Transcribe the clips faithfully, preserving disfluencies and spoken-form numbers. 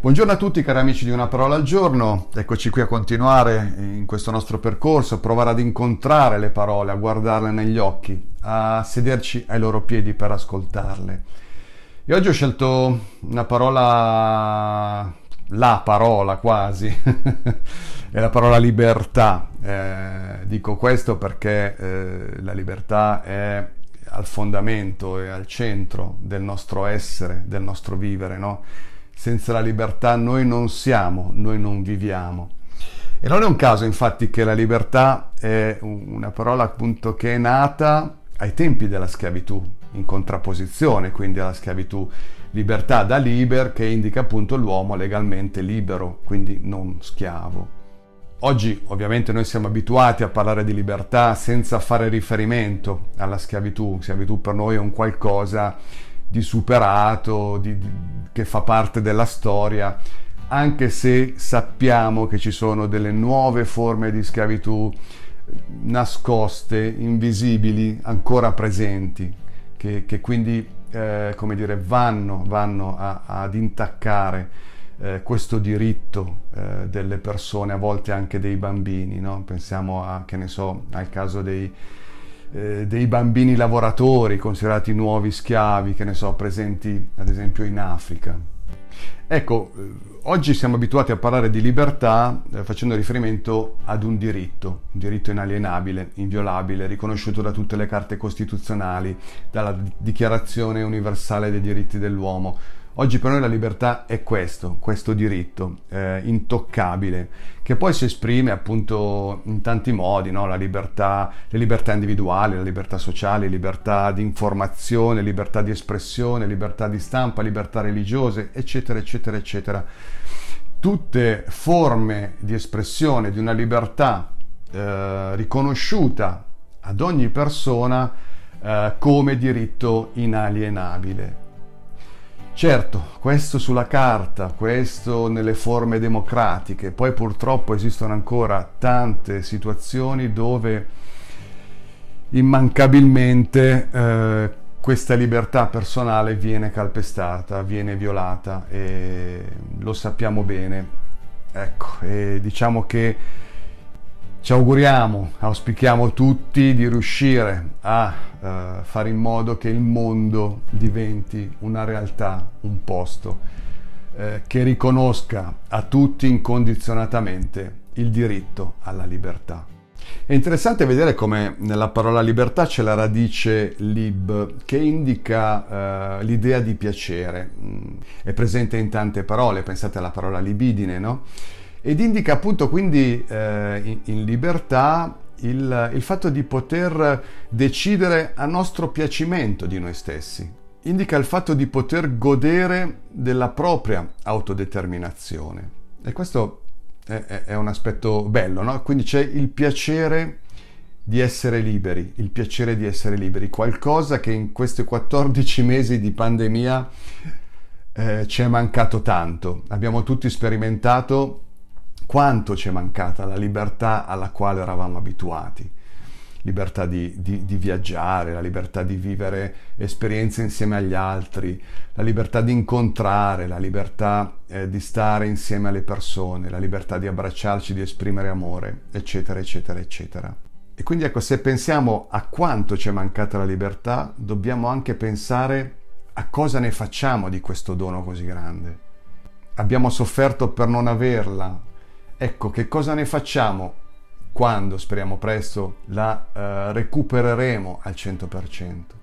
Buongiorno a tutti cari amici di Una Parola al Giorno, eccoci qui a continuare in questo nostro percorso, a provare ad incontrare le parole, a guardarle negli occhi, a sederci ai loro piedi per ascoltarle. E oggi ho scelto una parola, la parola quasi, è la parola libertà. Eh, dico questo perché eh, la libertà è al fondamento e al centro del nostro essere, del nostro vivere, no? Senza la libertà noi non siamo, noi non viviamo. E non è un caso infatti che la libertà è una parola appunto che è nata ai tempi della schiavitù, in contrapposizione quindi alla schiavitù. Libertà da liber che indica appunto l'uomo legalmente libero, quindi non schiavo. Oggi ovviamente noi siamo abituati a parlare di libertà senza fare riferimento alla schiavitù. Schiavitù per noi è un qualcosa di superato, di, di, che fa parte della storia, anche se sappiamo che ci sono delle nuove forme di schiavitù nascoste, invisibili, ancora presenti, che, che quindi eh, come dire, vanno, vanno a, ad intaccare eh, questo diritto eh, delle persone, a volte anche dei bambini, no? Pensiamo a, che ne so, al caso dei Eh, dei bambini lavoratori considerati nuovi schiavi, che ne so, presenti ad esempio in Africa. Ecco, eh, oggi siamo abituati a parlare di libertà eh, facendo riferimento ad un diritto, un diritto inalienabile, inviolabile, riconosciuto da tutte le carte costituzionali, dalla Dichiarazione Universale dei Diritti dell'Uomo. Oggi per noi la libertà è questo, questo diritto eh, intoccabile, che poi si esprime appunto in tanti modi, no? La libertà, le libertà individuali, la libertà sociale, libertà di informazione, libertà di espressione, libertà di stampa, libertà religiose, eccetera, eccetera, eccetera. Tutte forme di espressione di una libertà eh, riconosciuta ad ogni persona eh, come diritto inalienabile. Certo, questo sulla carta, questo nelle forme democratiche, poi purtroppo esistono ancora tante situazioni dove immancabilmente eh, questa libertà personale viene calpestata, viene violata e lo sappiamo bene. Ecco, e diciamo che ci auguriamo, auspichiamo tutti di riuscire a uh, fare in modo che il mondo diventi una realtà, un posto, uh, che riconosca a tutti incondizionatamente il diritto alla libertà. È interessante vedere come nella parola libertà c'è la radice lib, che indica uh, l'idea di piacere. È presente in tante parole, pensate alla parola libidine, no? Ed indica appunto quindi eh, in, in libertà il, il fatto di poter decidere a nostro piacimento di noi stessi. Indica il fatto di poter godere della propria autodeterminazione. E questo è, è, è un aspetto bello, no? Quindi c'è il piacere di essere liberi, il piacere di essere liberi. Qualcosa che in questi quattordici mesi di pandemia eh, ci è mancato tanto. Abbiamo tutti sperimentato quanto ci è mancata la libertà alla quale eravamo abituati, libertà di, di, di viaggiare, la libertà di vivere esperienze insieme agli altri, la libertà di incontrare, la libertà eh, di stare insieme alle persone, la libertà di abbracciarci, di esprimere amore, eccetera, eccetera, eccetera. E quindi ecco, se pensiamo a quanto ci è mancata la libertà, dobbiamo anche pensare a cosa ne facciamo di questo dono così grande. Abbiamo sofferto per non averla. Ecco, che cosa ne facciamo quando, speriamo presto, la eh, recupereremo al cento per cento?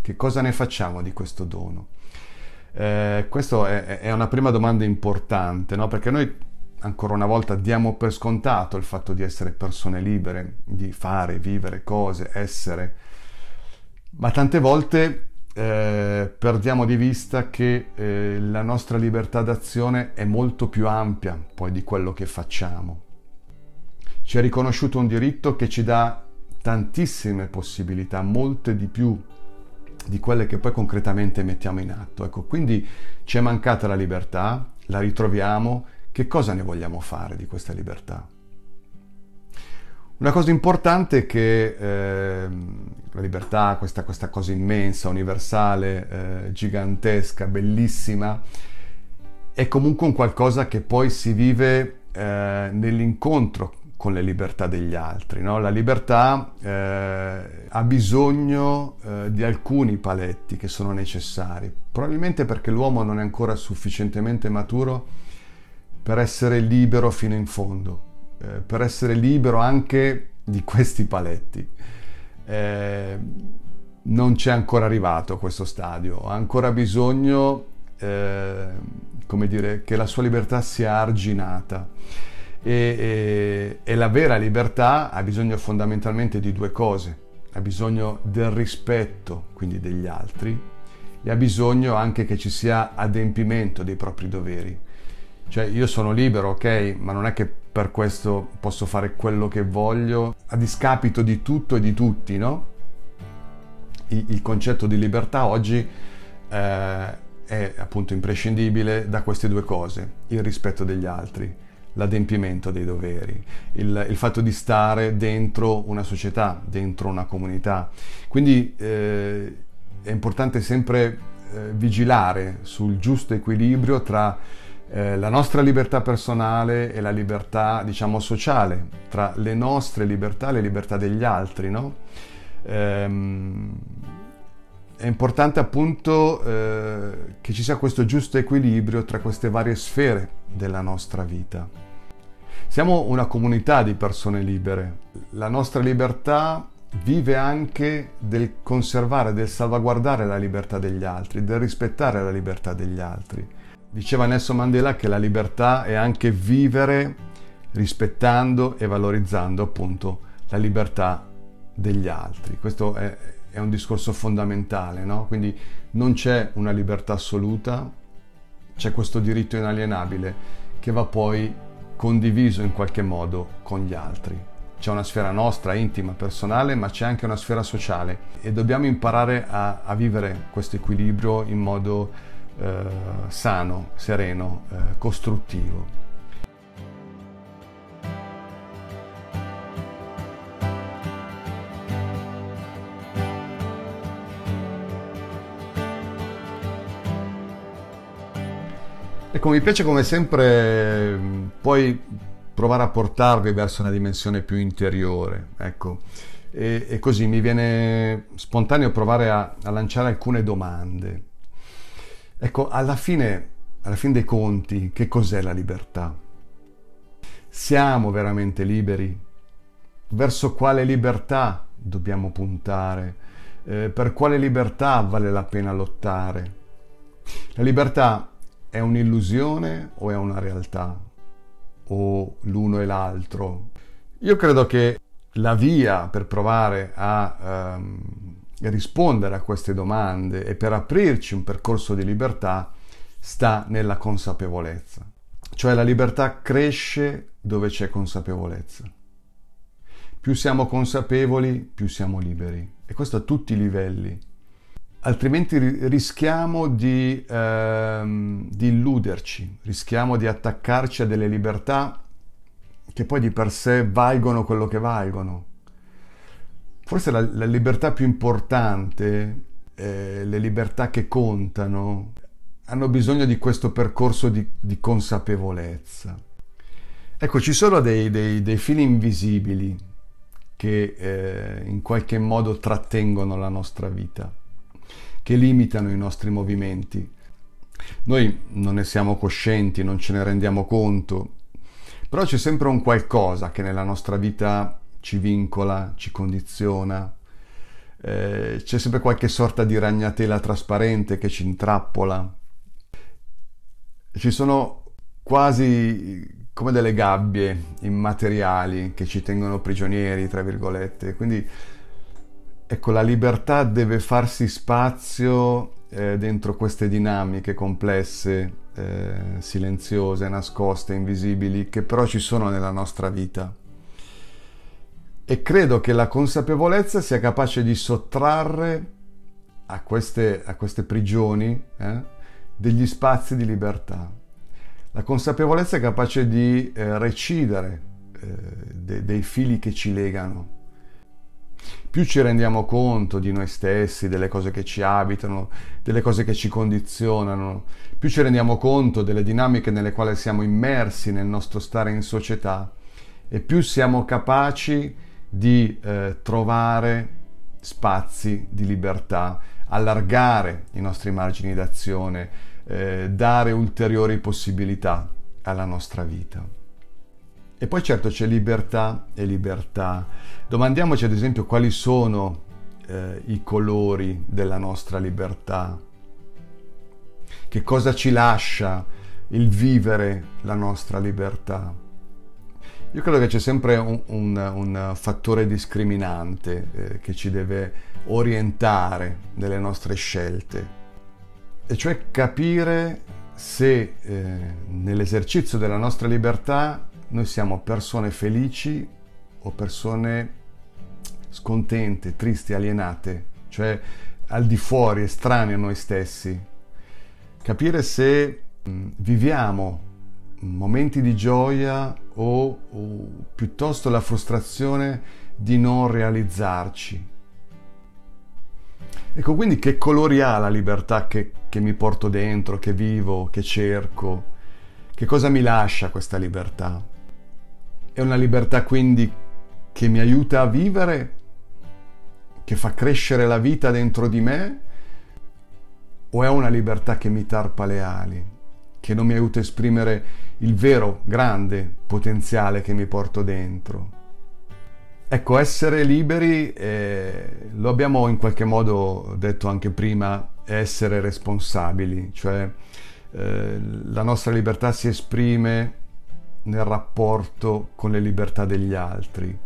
Che cosa ne facciamo di questo dono? Eh, questa è, è una prima domanda importante, no? Perché noi, ancora una volta, diamo per scontato il fatto di essere persone libere, di fare, vivere cose, essere. Ma tante volte eh, perdiamo di vista che eh, la nostra libertà d'azione è molto più ampia poi di quello che facciamo. Ci è riconosciuto un diritto che ci dà tantissime possibilità, molte di più di quelle che poi concretamente mettiamo in atto. Ecco, quindi ci è mancata la libertà, la ritroviamo, che cosa ne vogliamo fare di questa libertà? Una cosa importante è che eh, la libertà, questa, questa cosa immensa, universale, eh, gigantesca, bellissima, è comunque un qualcosa che poi si vive eh, nell'incontro con le libertà degli altri, no? La libertà eh, ha bisogno eh, di alcuni paletti che sono necessari, probabilmente perché l'uomo non è ancora sufficientemente maturo per essere libero fino in fondo, eh, per essere libero anche di questi paletti. Eh, non c'è ancora arrivato a questo stadio, ha ancora bisogno, eh, come dire, che la sua libertà sia arginata. E, e, e la vera libertà ha bisogno fondamentalmente di due cose: ha bisogno del rispetto, quindi degli altri, e ha bisogno anche che ci sia adempimento dei propri doveri. Cioè, io sono libero, ok, ma non è che per questo posso fare quello che voglio a discapito di tutto e di tutti, no? Il, il concetto di libertà oggi eh, è appunto imprescindibile da queste due cose: il rispetto degli altri, l'adempimento dei doveri, il, il fatto di stare dentro una società, dentro una comunità. Quindi eh, è importante sempre eh, vigilare sul giusto equilibrio tra eh, la nostra libertà personale e la libertà, diciamo, sociale, tra le nostre libertà e le libertà degli altri, no? Ehm, è importante appunto eh, che ci sia questo giusto equilibrio tra queste varie sfere della nostra vita. Siamo una comunità di persone libere. La nostra libertà vive anche del conservare, del salvaguardare la libertà degli altri, del rispettare la libertà degli altri. Diceva Nelson Mandela che la libertà è anche vivere rispettando e valorizzando appunto la libertà degli altri. Questo è, è un discorso fondamentale, no? Quindi non c'è una libertà assoluta, c'è questo diritto inalienabile che va poi condiviso in qualche modo con gli altri. C'è una sfera nostra, intima, personale, ma c'è anche una sfera sociale, e dobbiamo imparare a, a vivere questo equilibrio in modo eh, sano, sereno, eh, costruttivo. Ecco, mi piace come sempre poi provare a portarvi verso una dimensione più interiore, ecco, e, e così mi viene spontaneo provare a, a lanciare alcune domande. Ecco, alla fine, alla fine dei conti, che cos'è la libertà? Siamo veramente liberi? Verso quale libertà dobbiamo puntare? Eh, per quale libertà vale la pena lottare? La libertà è un'illusione o è una realtà? O l'uno e l'altro? Io credo che la via per provare a ehm, rispondere a queste domande e per aprirci un percorso di libertà sta nella consapevolezza. Cioè, la libertà cresce dove c'è consapevolezza. Più siamo consapevoli, più siamo liberi. E questo a tutti i livelli. Altrimenti rischiamo di, ehm, di illuderci, rischiamo di attaccarci a delle libertà che poi di per sé valgono quello che valgono. Forse la, la libertà più importante, eh, le libertà che contano, hanno bisogno di questo percorso di, di consapevolezza. Ecco, ci sono dei, dei, dei fili invisibili che eh, in qualche modo trattengono la nostra vita, che limitano i nostri movimenti. Noi non ne siamo coscienti, non ce ne rendiamo conto, però c'è sempre un qualcosa che nella nostra vita ci vincola, ci condiziona, eh, c'è sempre qualche sorta di ragnatela trasparente che ci intrappola. Ci sono quasi come delle gabbie immateriali che ci tengono prigionieri, tra virgolette, quindi ecco, la libertà deve farsi spazio eh, dentro queste dinamiche complesse, eh, silenziose, nascoste, invisibili, che però ci sono nella nostra vita. E credo che la consapevolezza sia capace di sottrarre a queste, a queste prigioni eh, degli spazi di libertà. La consapevolezza è capace di eh, recidere eh, de- dei fili che ci legano. Più ci rendiamo conto di noi stessi, delle cose che ci abitano, delle cose che ci condizionano, più ci rendiamo conto delle dinamiche nelle quali siamo immersi nel nostro stare in società, e più siamo capaci di eh, trovare spazi di libertà, allargare i nostri margini d'azione, eh, dare ulteriori possibilità alla nostra vita. E poi certo c'è libertà e libertà. Domandiamoci ad esempio quali sono eh, i colori della nostra libertà, che cosa ci lascia il vivere la nostra libertà. Io credo che c'è sempre un, un, un fattore discriminante eh, che ci deve orientare nelle nostre scelte, e cioè capire se eh, nell'esercizio della nostra libertà noi siamo persone felici o persone scontente, tristi, alienate, cioè al di fuori, estranei a noi stessi. Capire se mh, viviamo momenti di gioia o, o piuttosto la frustrazione di non realizzarci. Ecco, quindi che colori ha la libertà che, che mi porto dentro, che vivo, che cerco? Che cosa mi lascia questa libertà? È una libertà quindi che mi aiuta a vivere, che fa crescere la vita dentro di me, o è una libertà che mi tarpa le ali, che non mi aiuta a esprimere il vero grande potenziale che mi porto dentro? Ecco, essere liberi, eh, lo abbiamo in qualche modo detto anche prima, è essere responsabili, cioè eh, la nostra libertà si esprime nel rapporto con le libertà degli altri.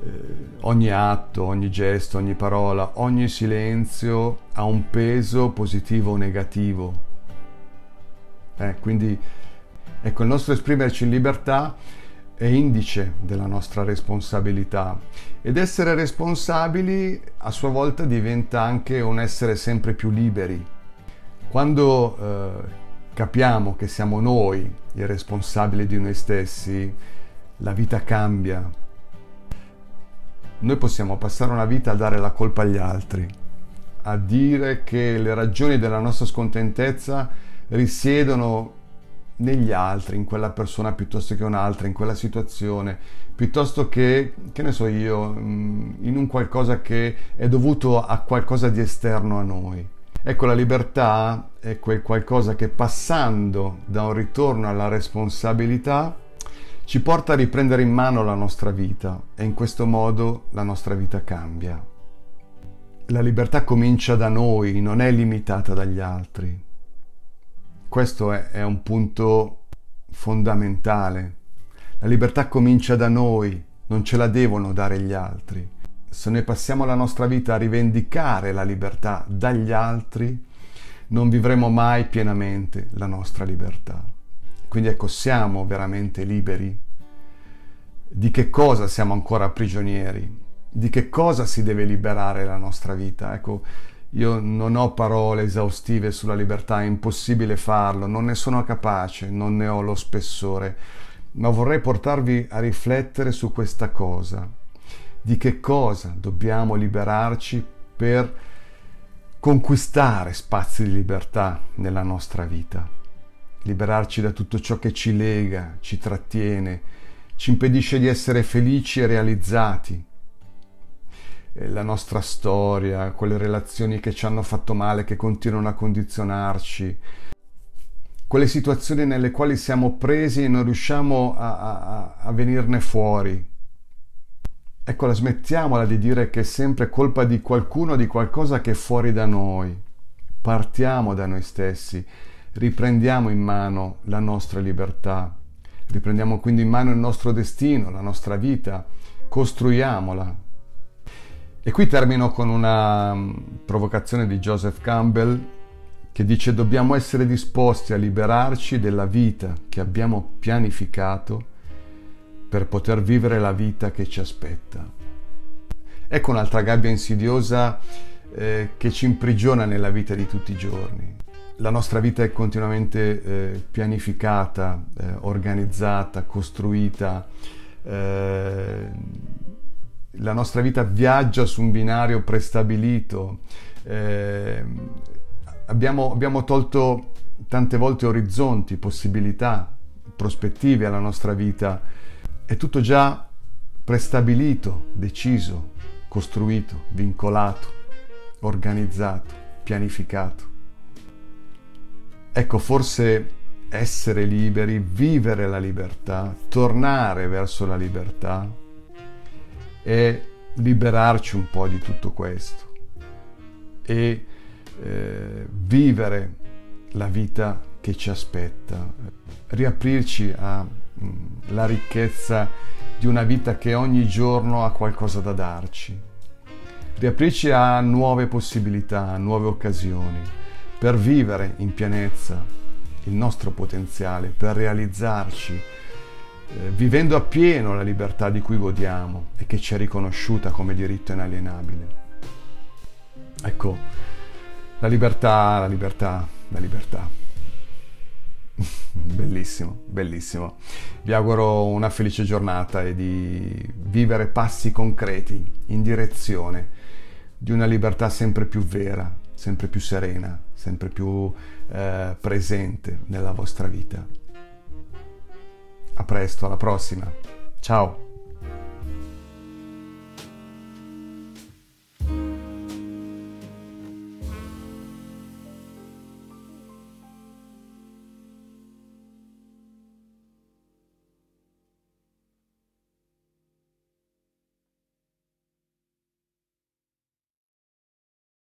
Eh, ogni atto, ogni gesto, ogni parola, ogni silenzio ha un peso positivo o negativo. Eh, quindi ecco, il nostro esprimerci in libertà è indice della nostra responsabilità, ed essere responsabili a sua volta diventa anche un essere sempre più liberi. Quando eh, capiamo che siamo noi i responsabili di noi stessi, la vita cambia. Noi possiamo passare una vita a dare la colpa agli altri, a dire che le ragioni della nostra scontentezza risiedono negli altri, in quella persona piuttosto che un'altra, in quella situazione, piuttosto che, che ne so io, in un qualcosa che è dovuto a qualcosa di esterno a noi. Ecco, la libertà è quel qualcosa che, passando da un ritorno alla responsabilità, ci porta a riprendere in mano la nostra vita, e in questo modo la nostra vita cambia. La libertà comincia da noi, non è limitata dagli altri. Questo è, è un punto fondamentale. La libertà comincia da noi, non ce la devono dare gli altri. Se noi passiamo la nostra vita a rivendicare la libertà dagli altri, non vivremo mai pienamente la nostra libertà. Quindi ecco, siamo veramente liberi? Di che cosa siamo ancora prigionieri? Di che cosa si deve liberare la nostra vita? Ecco, io non ho parole esaustive sulla libertà, è impossibile farlo, non ne sono capace, non ne ho lo spessore, ma vorrei portarvi a riflettere su questa cosa. Di che cosa dobbiamo liberarci per conquistare spazi di libertà nella nostra vita? Liberarci da tutto ciò che ci lega, ci trattiene, ci impedisce di essere felici e realizzati. La nostra storia, quelle relazioni che ci hanno fatto male, che continuano a condizionarci, quelle situazioni nelle quali siamo presi e non riusciamo a, a, a venirne fuori. Ecco, la smettiamola di dire che è sempre colpa di qualcuno o di qualcosa che è fuori da noi. Partiamo da noi stessi, riprendiamo in mano la nostra libertà, riprendiamo quindi in mano il nostro destino, la nostra vita, costruiamola. E qui termino con una provocazione di Joseph Campbell, che dice: dobbiamo essere disposti a liberarci della vita che abbiamo pianificato per poter vivere la vita che ci aspetta. Ecco un'altra gabbia insidiosa eh, che ci imprigiona nella vita di tutti i giorni. La nostra vita è continuamente eh, pianificata, eh, organizzata, costruita, eh, la nostra vita viaggia su un binario prestabilito, eh, abbiamo, abbiamo tolto tante volte orizzonti, possibilità, prospettive alla nostra vita, è tutto già prestabilito, deciso, costruito, vincolato, organizzato, pianificato. Ecco, forse essere liberi, vivere la libertà, tornare verso la libertà e liberarci un po' di tutto questo e eh, vivere la vita che ci aspetta, riaprirci alla ricchezza di una vita che ogni giorno ha qualcosa da darci, riaprirci a nuove possibilità, a nuove occasioni per vivere in pienezza il nostro potenziale, per realizzarci eh, vivendo appieno la libertà di cui godiamo e che ci è riconosciuta come diritto inalienabile. Ecco, la libertà, la libertà, la libertà. Bellissimo, bellissimo. Vi auguro una felice giornata e di vivere passi concreti in direzione di una libertà sempre più vera, sempre più serena, sempre più eh, presente nella vostra vita. A presto, alla prossima. Ciao!